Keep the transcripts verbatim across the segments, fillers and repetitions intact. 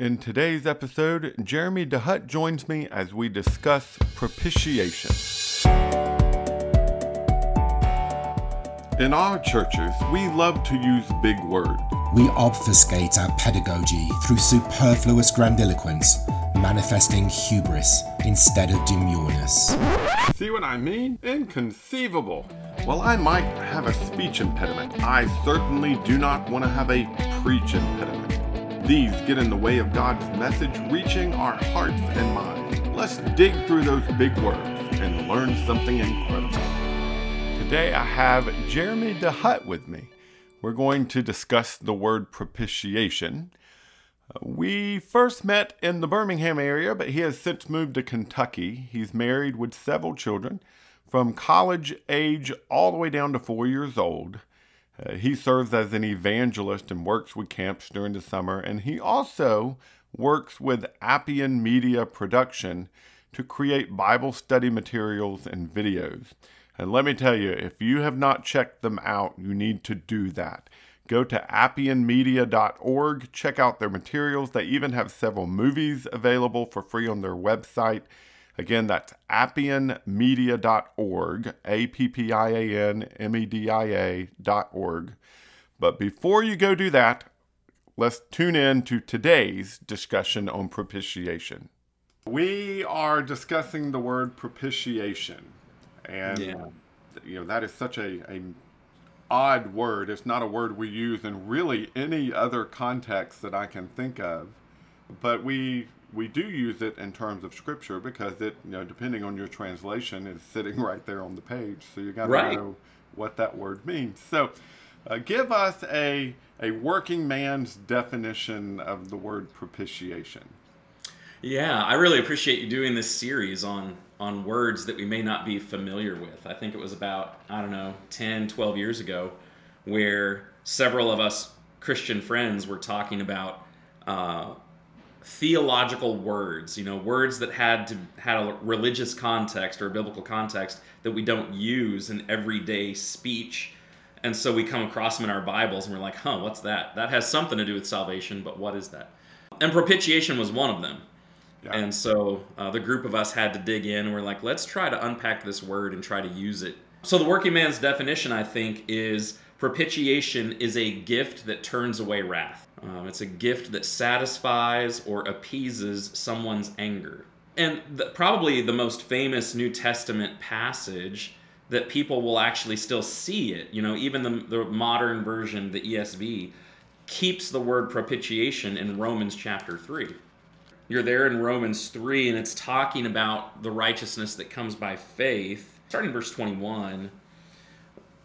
In today's episode, Jeremy DeHutt joins me as we discuss propitiation. In our churches, we love to use big words. We obfuscate our pedagogy through superfluous grandiloquence, manifesting hubris instead of demureness. See what I mean? Inconceivable. While I might have a speech impediment, I certainly do not want to have a preach impediment. These get in the way of God's message reaching our hearts and minds. Let's dig through those big words and learn something incredible. Today I have Jeremy DeHutt with me. We're going to discuss the word propitiation. We first met in the Birmingham area, but he has since moved to Kentucky. He's married with several children, from college age all the way down to four years old. Uh, he serves as an evangelist and works with camps during the summer, and he also works with Appian Media Production to create Bible study materials and videos. And let me tell you, if you have not checked them out, you need to do that. Go to appian media dot org, check out their materials. They even have several movies available for free on their website. Again, that's appian media dot org, A P P I A N M E D I A dot org. But before you go do that, let's tune in to today's discussion on propitiation. We are discussing the word propitiation. And, yeah. you know, that is such a... a odd word. It's not a word we use in really any other context that I can think of, but we we do use it in terms of scripture because it, you know, depending on your translation, is sitting right there on the page. So you got to right. know what that word means. So, uh, give us a a working man's definition of the word propitiation. Yeah, I really appreciate you doing this series on on words that we may not be familiar with. I think it was about, I don't know, ten, twelve years ago, where several of us Christian friends were talking about uh, theological words, you know, words that had to had a religious context or a biblical context that we don't use in everyday speech. And so we come across them in our Bibles and we're like, huh, what's that? That has something to do with salvation, but what is that? And propitiation was one of them. Yeah. And so uh, the group of us had to dig in and we're like, let's try to unpack this word and try to use it. So the working man's definition, I think, is propitiation is a gift that turns away wrath. Um, it's a gift that satisfies or appeases someone's anger. And the, probably the most famous New Testament passage that people will actually still see it, you know, even the, the modern version, the E S V, keeps the word propitiation in Romans chapter three. You're there in Romans three, and it's talking about the righteousness that comes by faith. Starting verse twenty-one,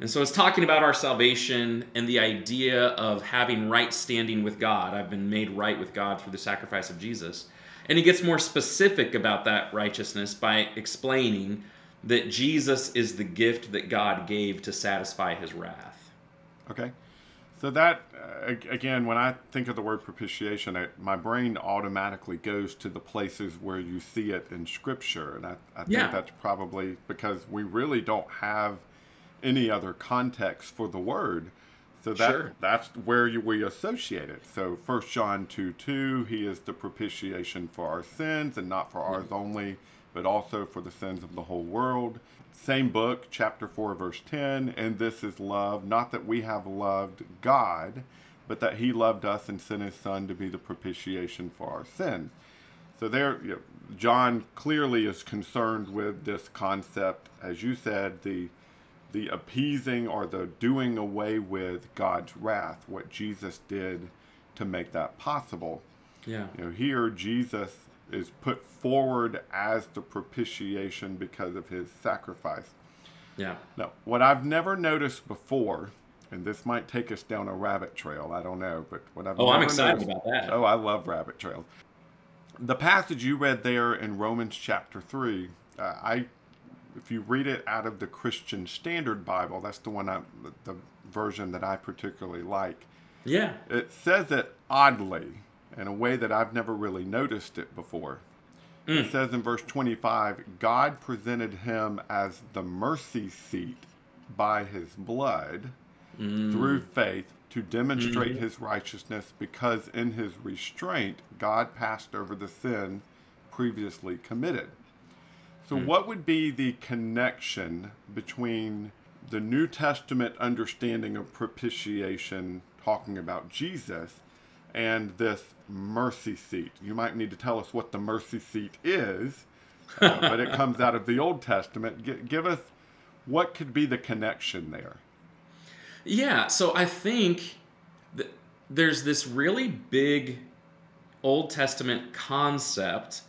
And so it's talking about our salvation and the idea of having right standing with God. I've been made right with God through the sacrifice of Jesus. And he gets more specific about that righteousness by explaining that Jesus is the gift that God gave to satisfy his wrath. Okay. So that, uh, again, when I think of the word propitiation, I, my brain automatically goes to the places where you see it in Scripture. And I, I think yeah. that's probably because we really don't have any other context for the word. So that, sure. that's where you, we associate it. So First John two two, he is the propitiation for our sins, and not for ours mm-hmm. only, but also for the sins of the whole world. Same book, chapter four, verse ten, "And this is love, not that we have loved God, but that he loved us and sent his son to be the propitiation for our sins." So there, you know, John clearly is concerned with this concept, as you said, the, the appeasing or the doing away with God's wrath, what Jesus did to make that possible. Yeah. You know, here Jesus is put forward as the propitiation because of his sacrifice. Yeah. Now, what I've never noticed before, and this might take us down a rabbit trail, I don't know, but what I've oh, never I'm excited noticed, about that. Oh, I love rabbit trails. the passage you read there in Romans chapter three, uh, I, if you read it out of the Christian Standard Bible, that's the one I, the version that I particularly like. Yeah. It says it oddly in a way that I've never really noticed it before. Mm. It says in verse twenty-five, God presented him as the mercy seat by his blood mm. through faith to demonstrate mm. his righteousness, because in his restraint, God passed over the sin previously committed. So mm. what would be the connection between the New Testament understanding of propitiation, talking about Jesus, and this mercy seat? You might need to tell us what the mercy seat is, uh, but it comes out of the Old Testament. G- give us what could be the connection there. Yeah, so I think th- there's this really big Old Testament concept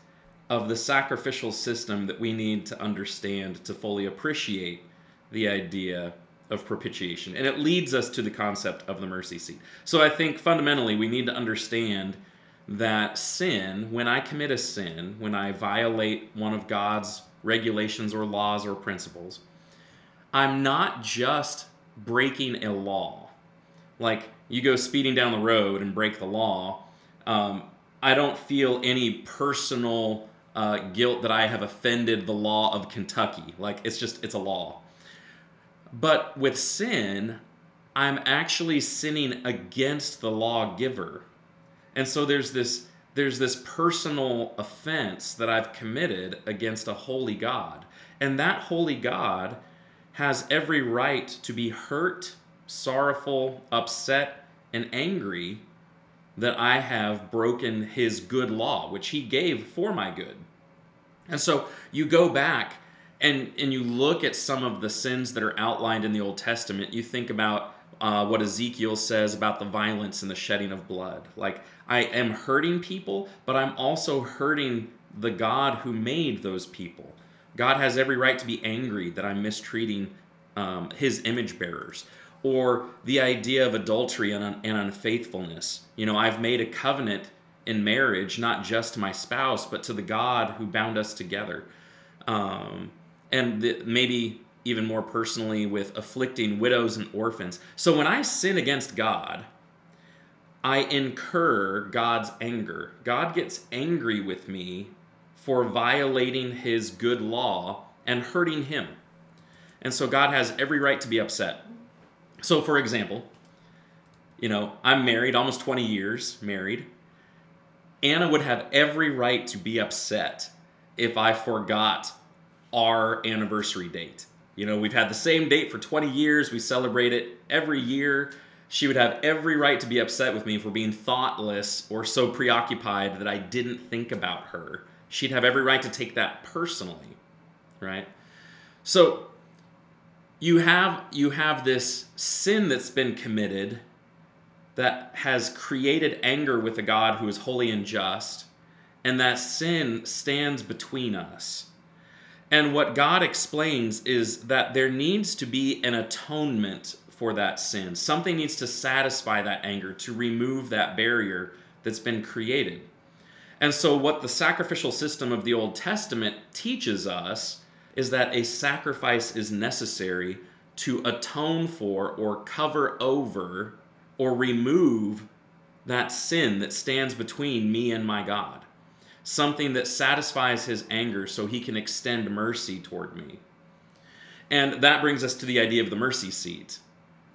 of the sacrificial system that we need to understand to fully appreciate the idea of propitiation. And it leads us to the concept of the mercy seat. So I think fundamentally we need to understand that sin, when I commit a sin, when I violate one of God's regulations or laws or principles, I'm not just breaking a law. Like, you go speeding down the road and break the law, um, I don't feel any personal uh, guilt that I have offended the law of Kentucky. Like, it's just, it's a law. But with sin, I'm actually sinning against the lawgiver. And so there's this there's this personal offense that I've committed against a holy God. And that holy God has every right to be hurt, sorrowful, upset, and angry that I have broken his good law, which he gave for my good. And so you go back and and you look at some of the sins that are outlined in the Old Testament. You think about uh, what Ezekiel says about the violence and the shedding of blood. Like, I am hurting people, but I'm also hurting the God who made those people. God has every right to be angry that I'm mistreating um, his image bearers. Or the idea of adultery and, un- and unfaithfulness. You know, I've made a covenant in marriage, not just to my spouse, but to the God who bound us together. Um, and the, maybe even more personally with afflicting widows and orphans. So when I sin against God, I incur God's anger. God gets angry with me for violating his good law and hurting him. And so God has every right to be upset. So for example, you know, I'm married, almost twenty years married. Anna would have every right to be upset if I forgot our anniversary date. You know, we've had the same date for twenty years. We celebrate it every year. She would have every right to be upset with me for being thoughtless or so preoccupied that I didn't think about her. She'd have every right to take that personally, right? So you have you have this sin that's been committed that has created anger with a God who is holy and just, and that sin stands between us. And what God explains is that there needs to be an atonement for that sin. Something needs to satisfy that anger, to remove that barrier that's been created. And so what the sacrificial system of the Old Testament teaches us is that a sacrifice is necessary to atone for or cover over or remove that sin that stands between me and my God. Something that satisfies his anger so he can extend mercy toward me. And that brings us to the idea of the mercy seat.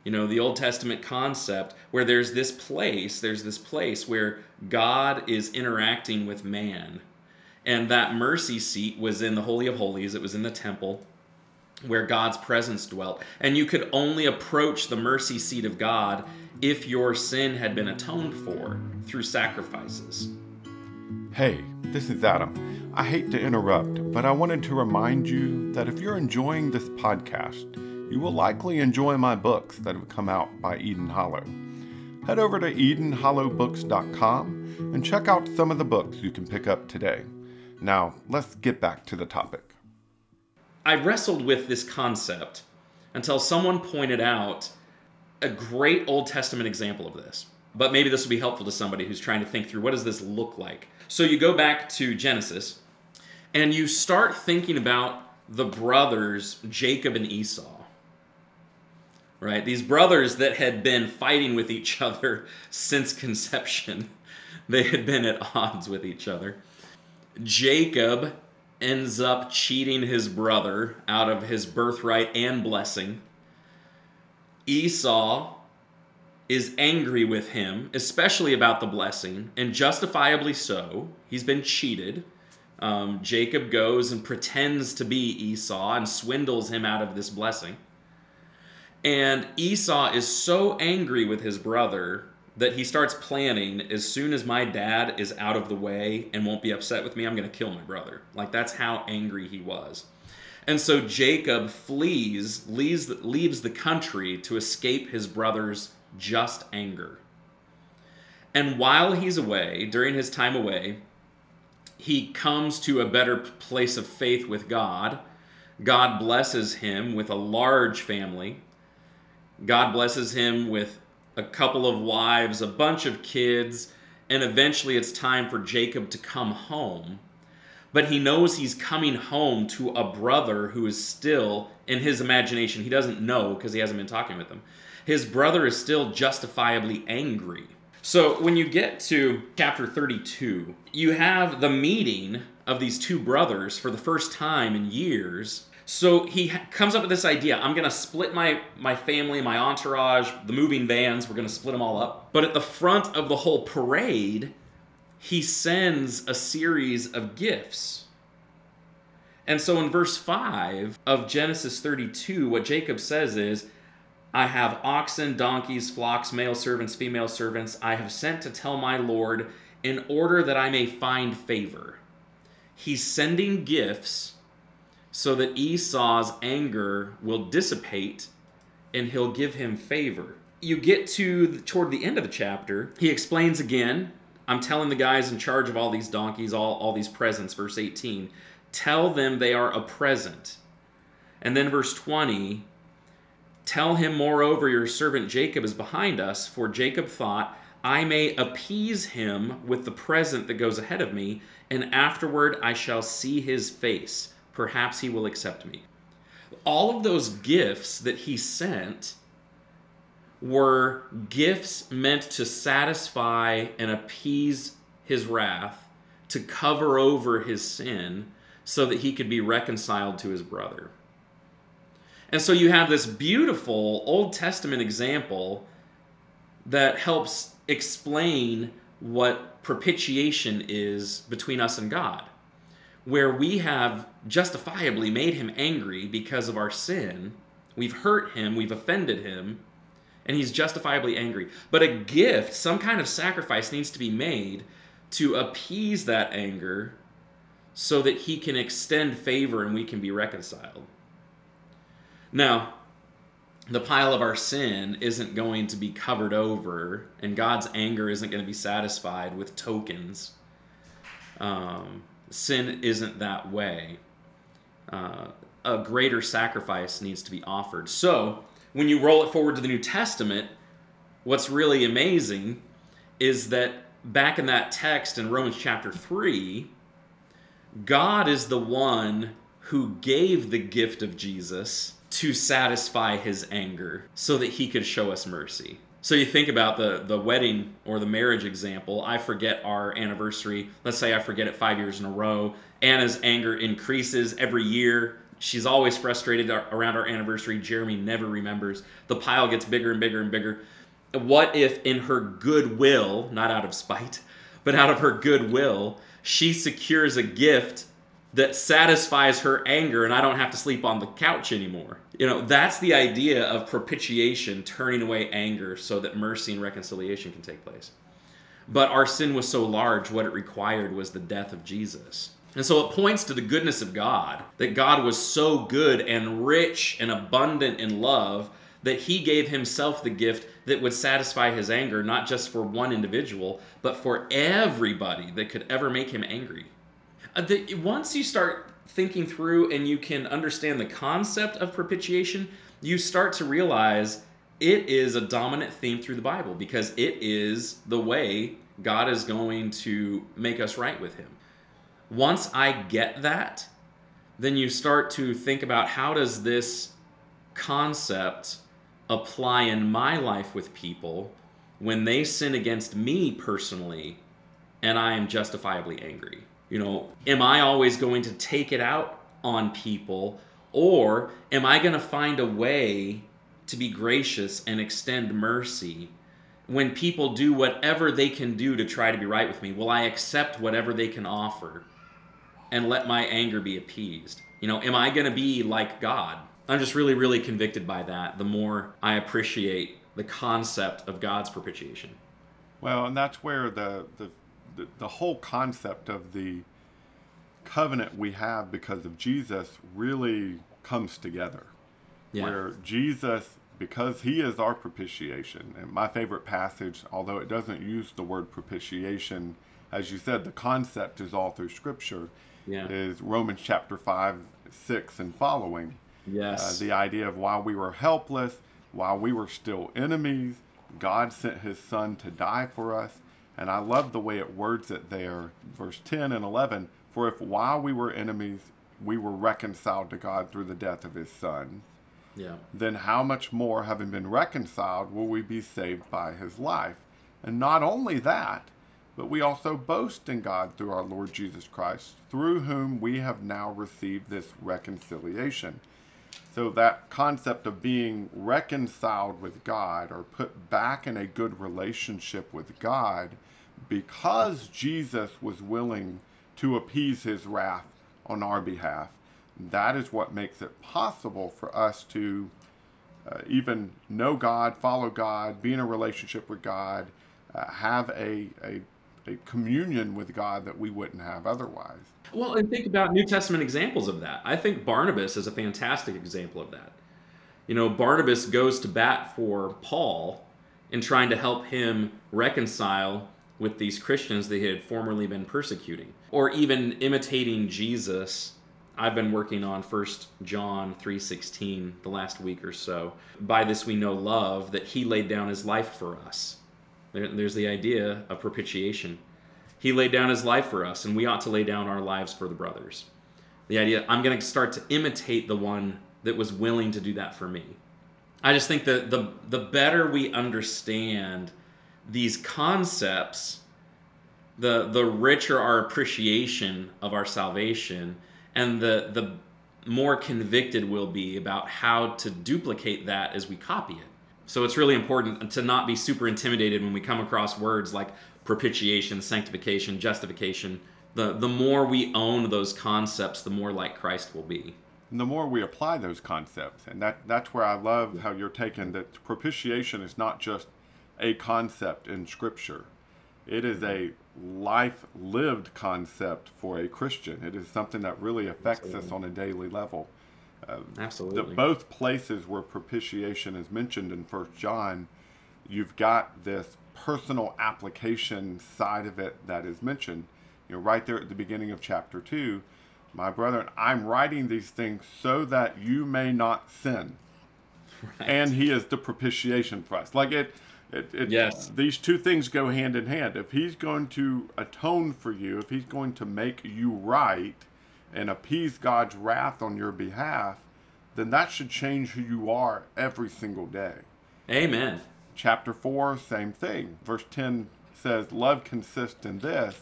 You know, the Old Testament concept where there's this place, there's this place where God is interacting with man. And that mercy seat was in the Holy of Holies. It was in the temple where God's presence dwelt. And you could only approach the mercy seat of God if your sin had been atoned for through sacrifices. Hey, this is Adam. I hate to interrupt, but I wanted to remind you that if you're enjoying this podcast, you will likely enjoy my books that have come out by Eden Hollow. Head over to eden hollow books dot com and check out some of the books you can pick up today. Now, let's get back to the topic. I wrestled with this concept until someone pointed out a great Old Testament example of this. But maybe this will be helpful to somebody who's trying to think through, what does this look like? So you go back to Genesis, and you start thinking about the brothers, Jacob and Esau. Right? These brothers that had been fighting with each other since conception. They had been at odds with each other. Jacob ends up cheating his brother out of his birthright and blessing. Esau is angry with him, especially about the blessing, and justifiably so. He's been cheated. Um, Jacob goes and pretends to be Esau and swindles him out of this blessing. And Esau is so angry with his brother that he starts planning, as soon as my dad is out of the way and won't be upset with me, I'm going to kill my brother. Like, that's how angry he was. And so Jacob flees, leaves, leaves the country to escape his brother's just anger. And while he's away, during his time away, he comes to a better place of faith with God. God blesses him with a large family. God blesses him with a couple of wives, a bunch of kids, and eventually it's time for Jacob to come home. But he knows he's coming home to a brother who is still, in his imagination, he doesn't know because he hasn't been talking with him. His brother is still justifiably angry. So when you get to chapter thirty-two, you have the meeting of these two brothers for the first time in years. So he comes up with this idea. I'm going to split my, my family, my entourage, the moving vans. We're going to split them all up. But at the front of the whole parade, he sends a series of gifts. And so in verse five of Genesis thirty-two, what Jacob says is, I have oxen, donkeys, flocks, male servants, female servants. I have sent to tell my Lord in order that I may find favor. He's sending gifts so that Esau's anger will dissipate and he'll give him favor. You get to the, toward the end of the chapter, he explains again, I'm telling the guys in charge of all these donkeys, all, all these presents, verse eighteen, tell them they are a present. And then verse twenty, tell him moreover your servant Jacob is behind us, for Jacob thought, I may appease him with the present that goes ahead of me, and afterward I shall see his face. Perhaps he will accept me. All of those gifts that he sent were gifts meant to satisfy and appease his wrath, to cover over his sin, so that he could be reconciled to his brother. And so you have this beautiful Old Testament example that helps explain what propitiation is between us and God, where we have justifiably made him angry because of our sin. We've hurt him, we've offended him, and he's justifiably angry. But a gift, some kind of sacrifice needs to be made to appease that anger so that he can extend favor and we can be reconciled. Now, the pile of our sin isn't going to be covered over, and God's anger isn't going to be satisfied with tokens. Um... Sin isn't that way. Uh, a greater sacrifice needs to be offered. So when you roll it forward to the New Testament, what's really amazing is that back in that text in Romans chapter three, God is the one who gave the gift of Jesus to satisfy his anger so that he could show us mercy. So you think about the, the wedding or the marriage example. I forget our anniversary. Let's say I forget it five years in a row. Anna's anger increases every year. She's always frustrated around our anniversary. Jeremy never remembers. The pile gets bigger and bigger and bigger. What if in her goodwill, not out of spite, but out of her goodwill, she secures a gift that satisfies her anger and I don't have to sleep on the couch anymore? You know, that's the idea of propitiation, turning away anger so that mercy and reconciliation can take place. But our sin was so large, what it required was the death of Jesus. And so it points to the goodness of God, that God was so good and rich and abundant in love that he gave himself the gift that would satisfy his anger, not just for one individual, but for everybody that could ever make him angry. Once you start thinking through and you can understand the concept of propitiation, you start to realize it is a dominant theme through the Bible because it is the way God is going to make us right with him. Once I get that, then you start to think about how does this concept apply in my life with people when they sin against me personally and I am justifiably angry. You know, am I always going to take it out on people, or am I going to find a way to be gracious and extend mercy when people do whatever they can do to try to be right with me? Will I accept whatever they can offer and let my anger be appeased? You know, am I going to be like God? I'm just really, really convicted by that the more I appreciate the concept of God's propitiation. Well, and that's where the the, the, the whole concept of the covenant we have because of Jesus really comes together. Yeah. Where Jesus, because he is our propitiation, and my favorite passage, although it doesn't use the word propitiation, as you said, the concept is all through Scripture, yeah. is Romans chapter five, six, and following. Yes. Uh, the idea of while we were helpless, while we were still enemies, God sent his son to die for us. And I love the way it words it there, verse ten and eleven, for if while we were enemies, we were reconciled to God through the death of his son, yeah. then how much more, having been reconciled, will we be saved by his life? And not only that, but we also boast in God through our Lord Jesus Christ, through whom we have now received this reconciliation. So that concept of being reconciled with God, or put back in a good relationship with God, because Jesus was willing to appease his wrath on our behalf, that is what makes it possible for us to uh, even know God, follow God, be in a relationship with God, uh, have a, a a communion with God that we wouldn't have otherwise. Well, and think about New Testament examples of that. I think Barnabas is a fantastic example of that. You know, Barnabas goes to bat for Paul in trying to help him reconcile with these Christians that he had formerly been persecuting, or even imitating Jesus. I've been working on First John three sixteen the last week or so. By this we know love, that he laid down his life for us. There's the idea of propitiation. He laid down his life for us, and we ought to lay down our lives for the brothers. The idea, I'm going to start to imitate the one that was willing to do that for me. I just think that the, the better we understand these concepts, the, the richer our appreciation of our salvation, and the, the more convicted we'll be about how to duplicate that as we copy it. So it's really important to not be super intimidated when we come across words like propitiation, sanctification, justification. The the more we own those concepts, the more like Christ will be. And the more we apply those concepts. And that, that's where I love how you're taking that propitiation is not just a concept in Scripture. It is a life-lived concept for a Christian. It is something that really affects Absolutely. Us on a daily level. Uh, Absolutely. The, both places where propitiation is mentioned in First John, you've got this personal application side of it that is mentioned. You know, right there at the beginning of chapter two, my brethren, I'm writing these things so that you may not sin. Right. And he is the propitiation for us. Like it, it, it yes. These two things go hand in hand. If he's going to atone for you, if he's going to make you right, and appease God's wrath on your behalf, then that should change who you are every single day. Amen. Chapter four, same thing. Verse ten says, love consists in this,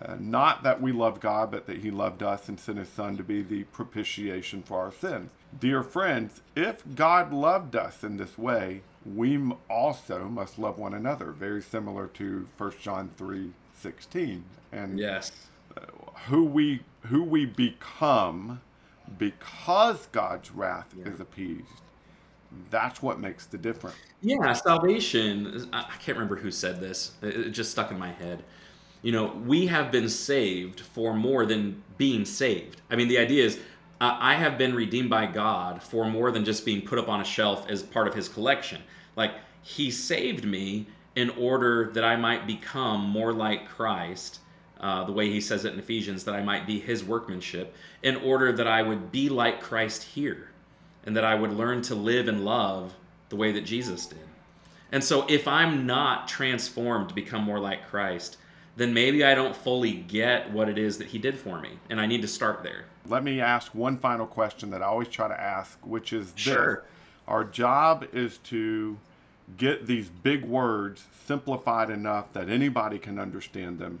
uh, not that we love God, but that he loved us and sent his son to be the propitiation for our sins. Dear friends, if God loved us in this way, we also must love one another. Very similar to First John three sixteen. And yes. Who we who we become because God's wrath yeah. is appeased. That's what makes the difference. Yeah, salvation. I can't remember who said this. It just stuck in my head. You know, we have been saved for more than being saved. I mean, the idea is uh, I have been redeemed by God for more than just being put up on a shelf as part of his collection. Like, he saved me in order that I might become more like Christ. Uh, the way he says it in Ephesians, that I might be his workmanship, in order that I would be like Christ here, and that I would learn to live and love the way that Jesus did. And so if I'm not transformed to become more like Christ, then maybe I don't fully get what it is that he did for me, and I need to start there. Let me ask one final question that I always try to ask, which is this. Sure. Our job is to get these big words simplified enough that anybody can understand them,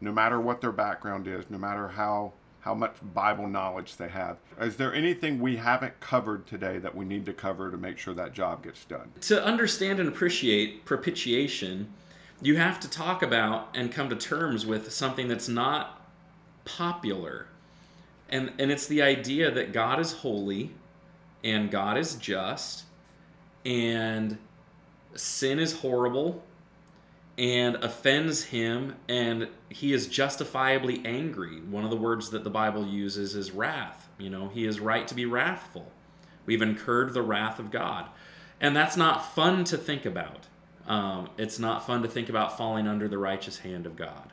no matter what their background is, no matter how, how much Bible knowledge they have. Is there anything we haven't covered today that we need to cover to make sure that job gets done? To understand and appreciate propitiation, you have to talk about and come to terms with something that's not popular. And, and it's the idea that God is holy and God is just and sin is horrible and offends him, and he is justifiably angry. One of the words that the Bible uses is wrath. You know, he is right to be wrathful. We've incurred the wrath of God. And that's not fun to think about. Um, it's not fun to think about falling under the righteous hand of God.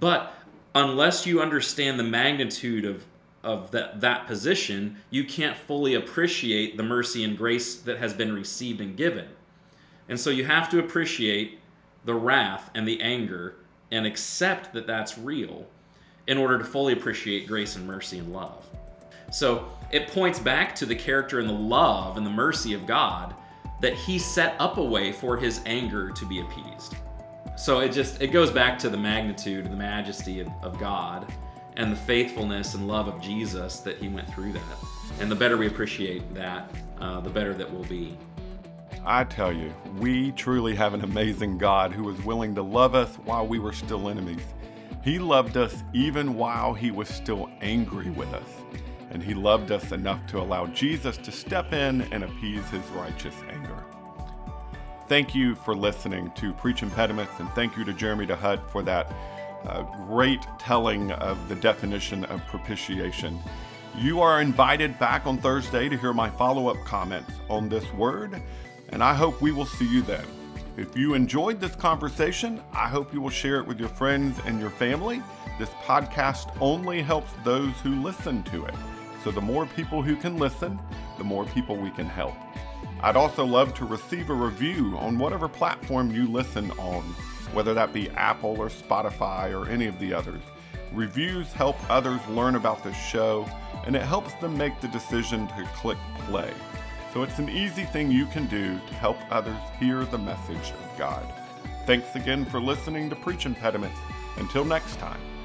But unless you understand the magnitude of, of that, that position, you can't fully appreciate the mercy and grace that has been received and given. And so you have to appreciate the wrath and the anger and accept that that's real in order to fully appreciate grace and mercy and love. So it points back to the character and the love and the mercy of God, that he set up a way for his anger to be appeased. So it just, it goes back to the magnitude and the majesty of, of God and the faithfulness and love of Jesus that he went through that. And the better we appreciate that, uh, the better that we'll be. I tell you, we truly have an amazing God who was willing to love us while we were still enemies. He loved us even while he was still angry with us. And he loved us enough to allow Jesus to step in and appease his righteous anger. Thank you for listening to Preach Impediments, and thank you to Jeremy DeHutt for that uh, great telling of the definition of propitiation. You are invited back on Thursday to hear my follow-up comments on this word, and I hope we will see you then. If you enjoyed this conversation, I hope you will share it with your friends and your family. This podcast only helps those who listen to it. So the more people who can listen, the more people we can help. I'd also love to receive a review on whatever platform you listen on, whether that be Apple or Spotify or any of the others. Reviews help others learn about this show, and it helps them make the decision to click play. So it's an easy thing you can do to help others hear the message of God. Thanks again for listening to Preach Impediments. Until next time.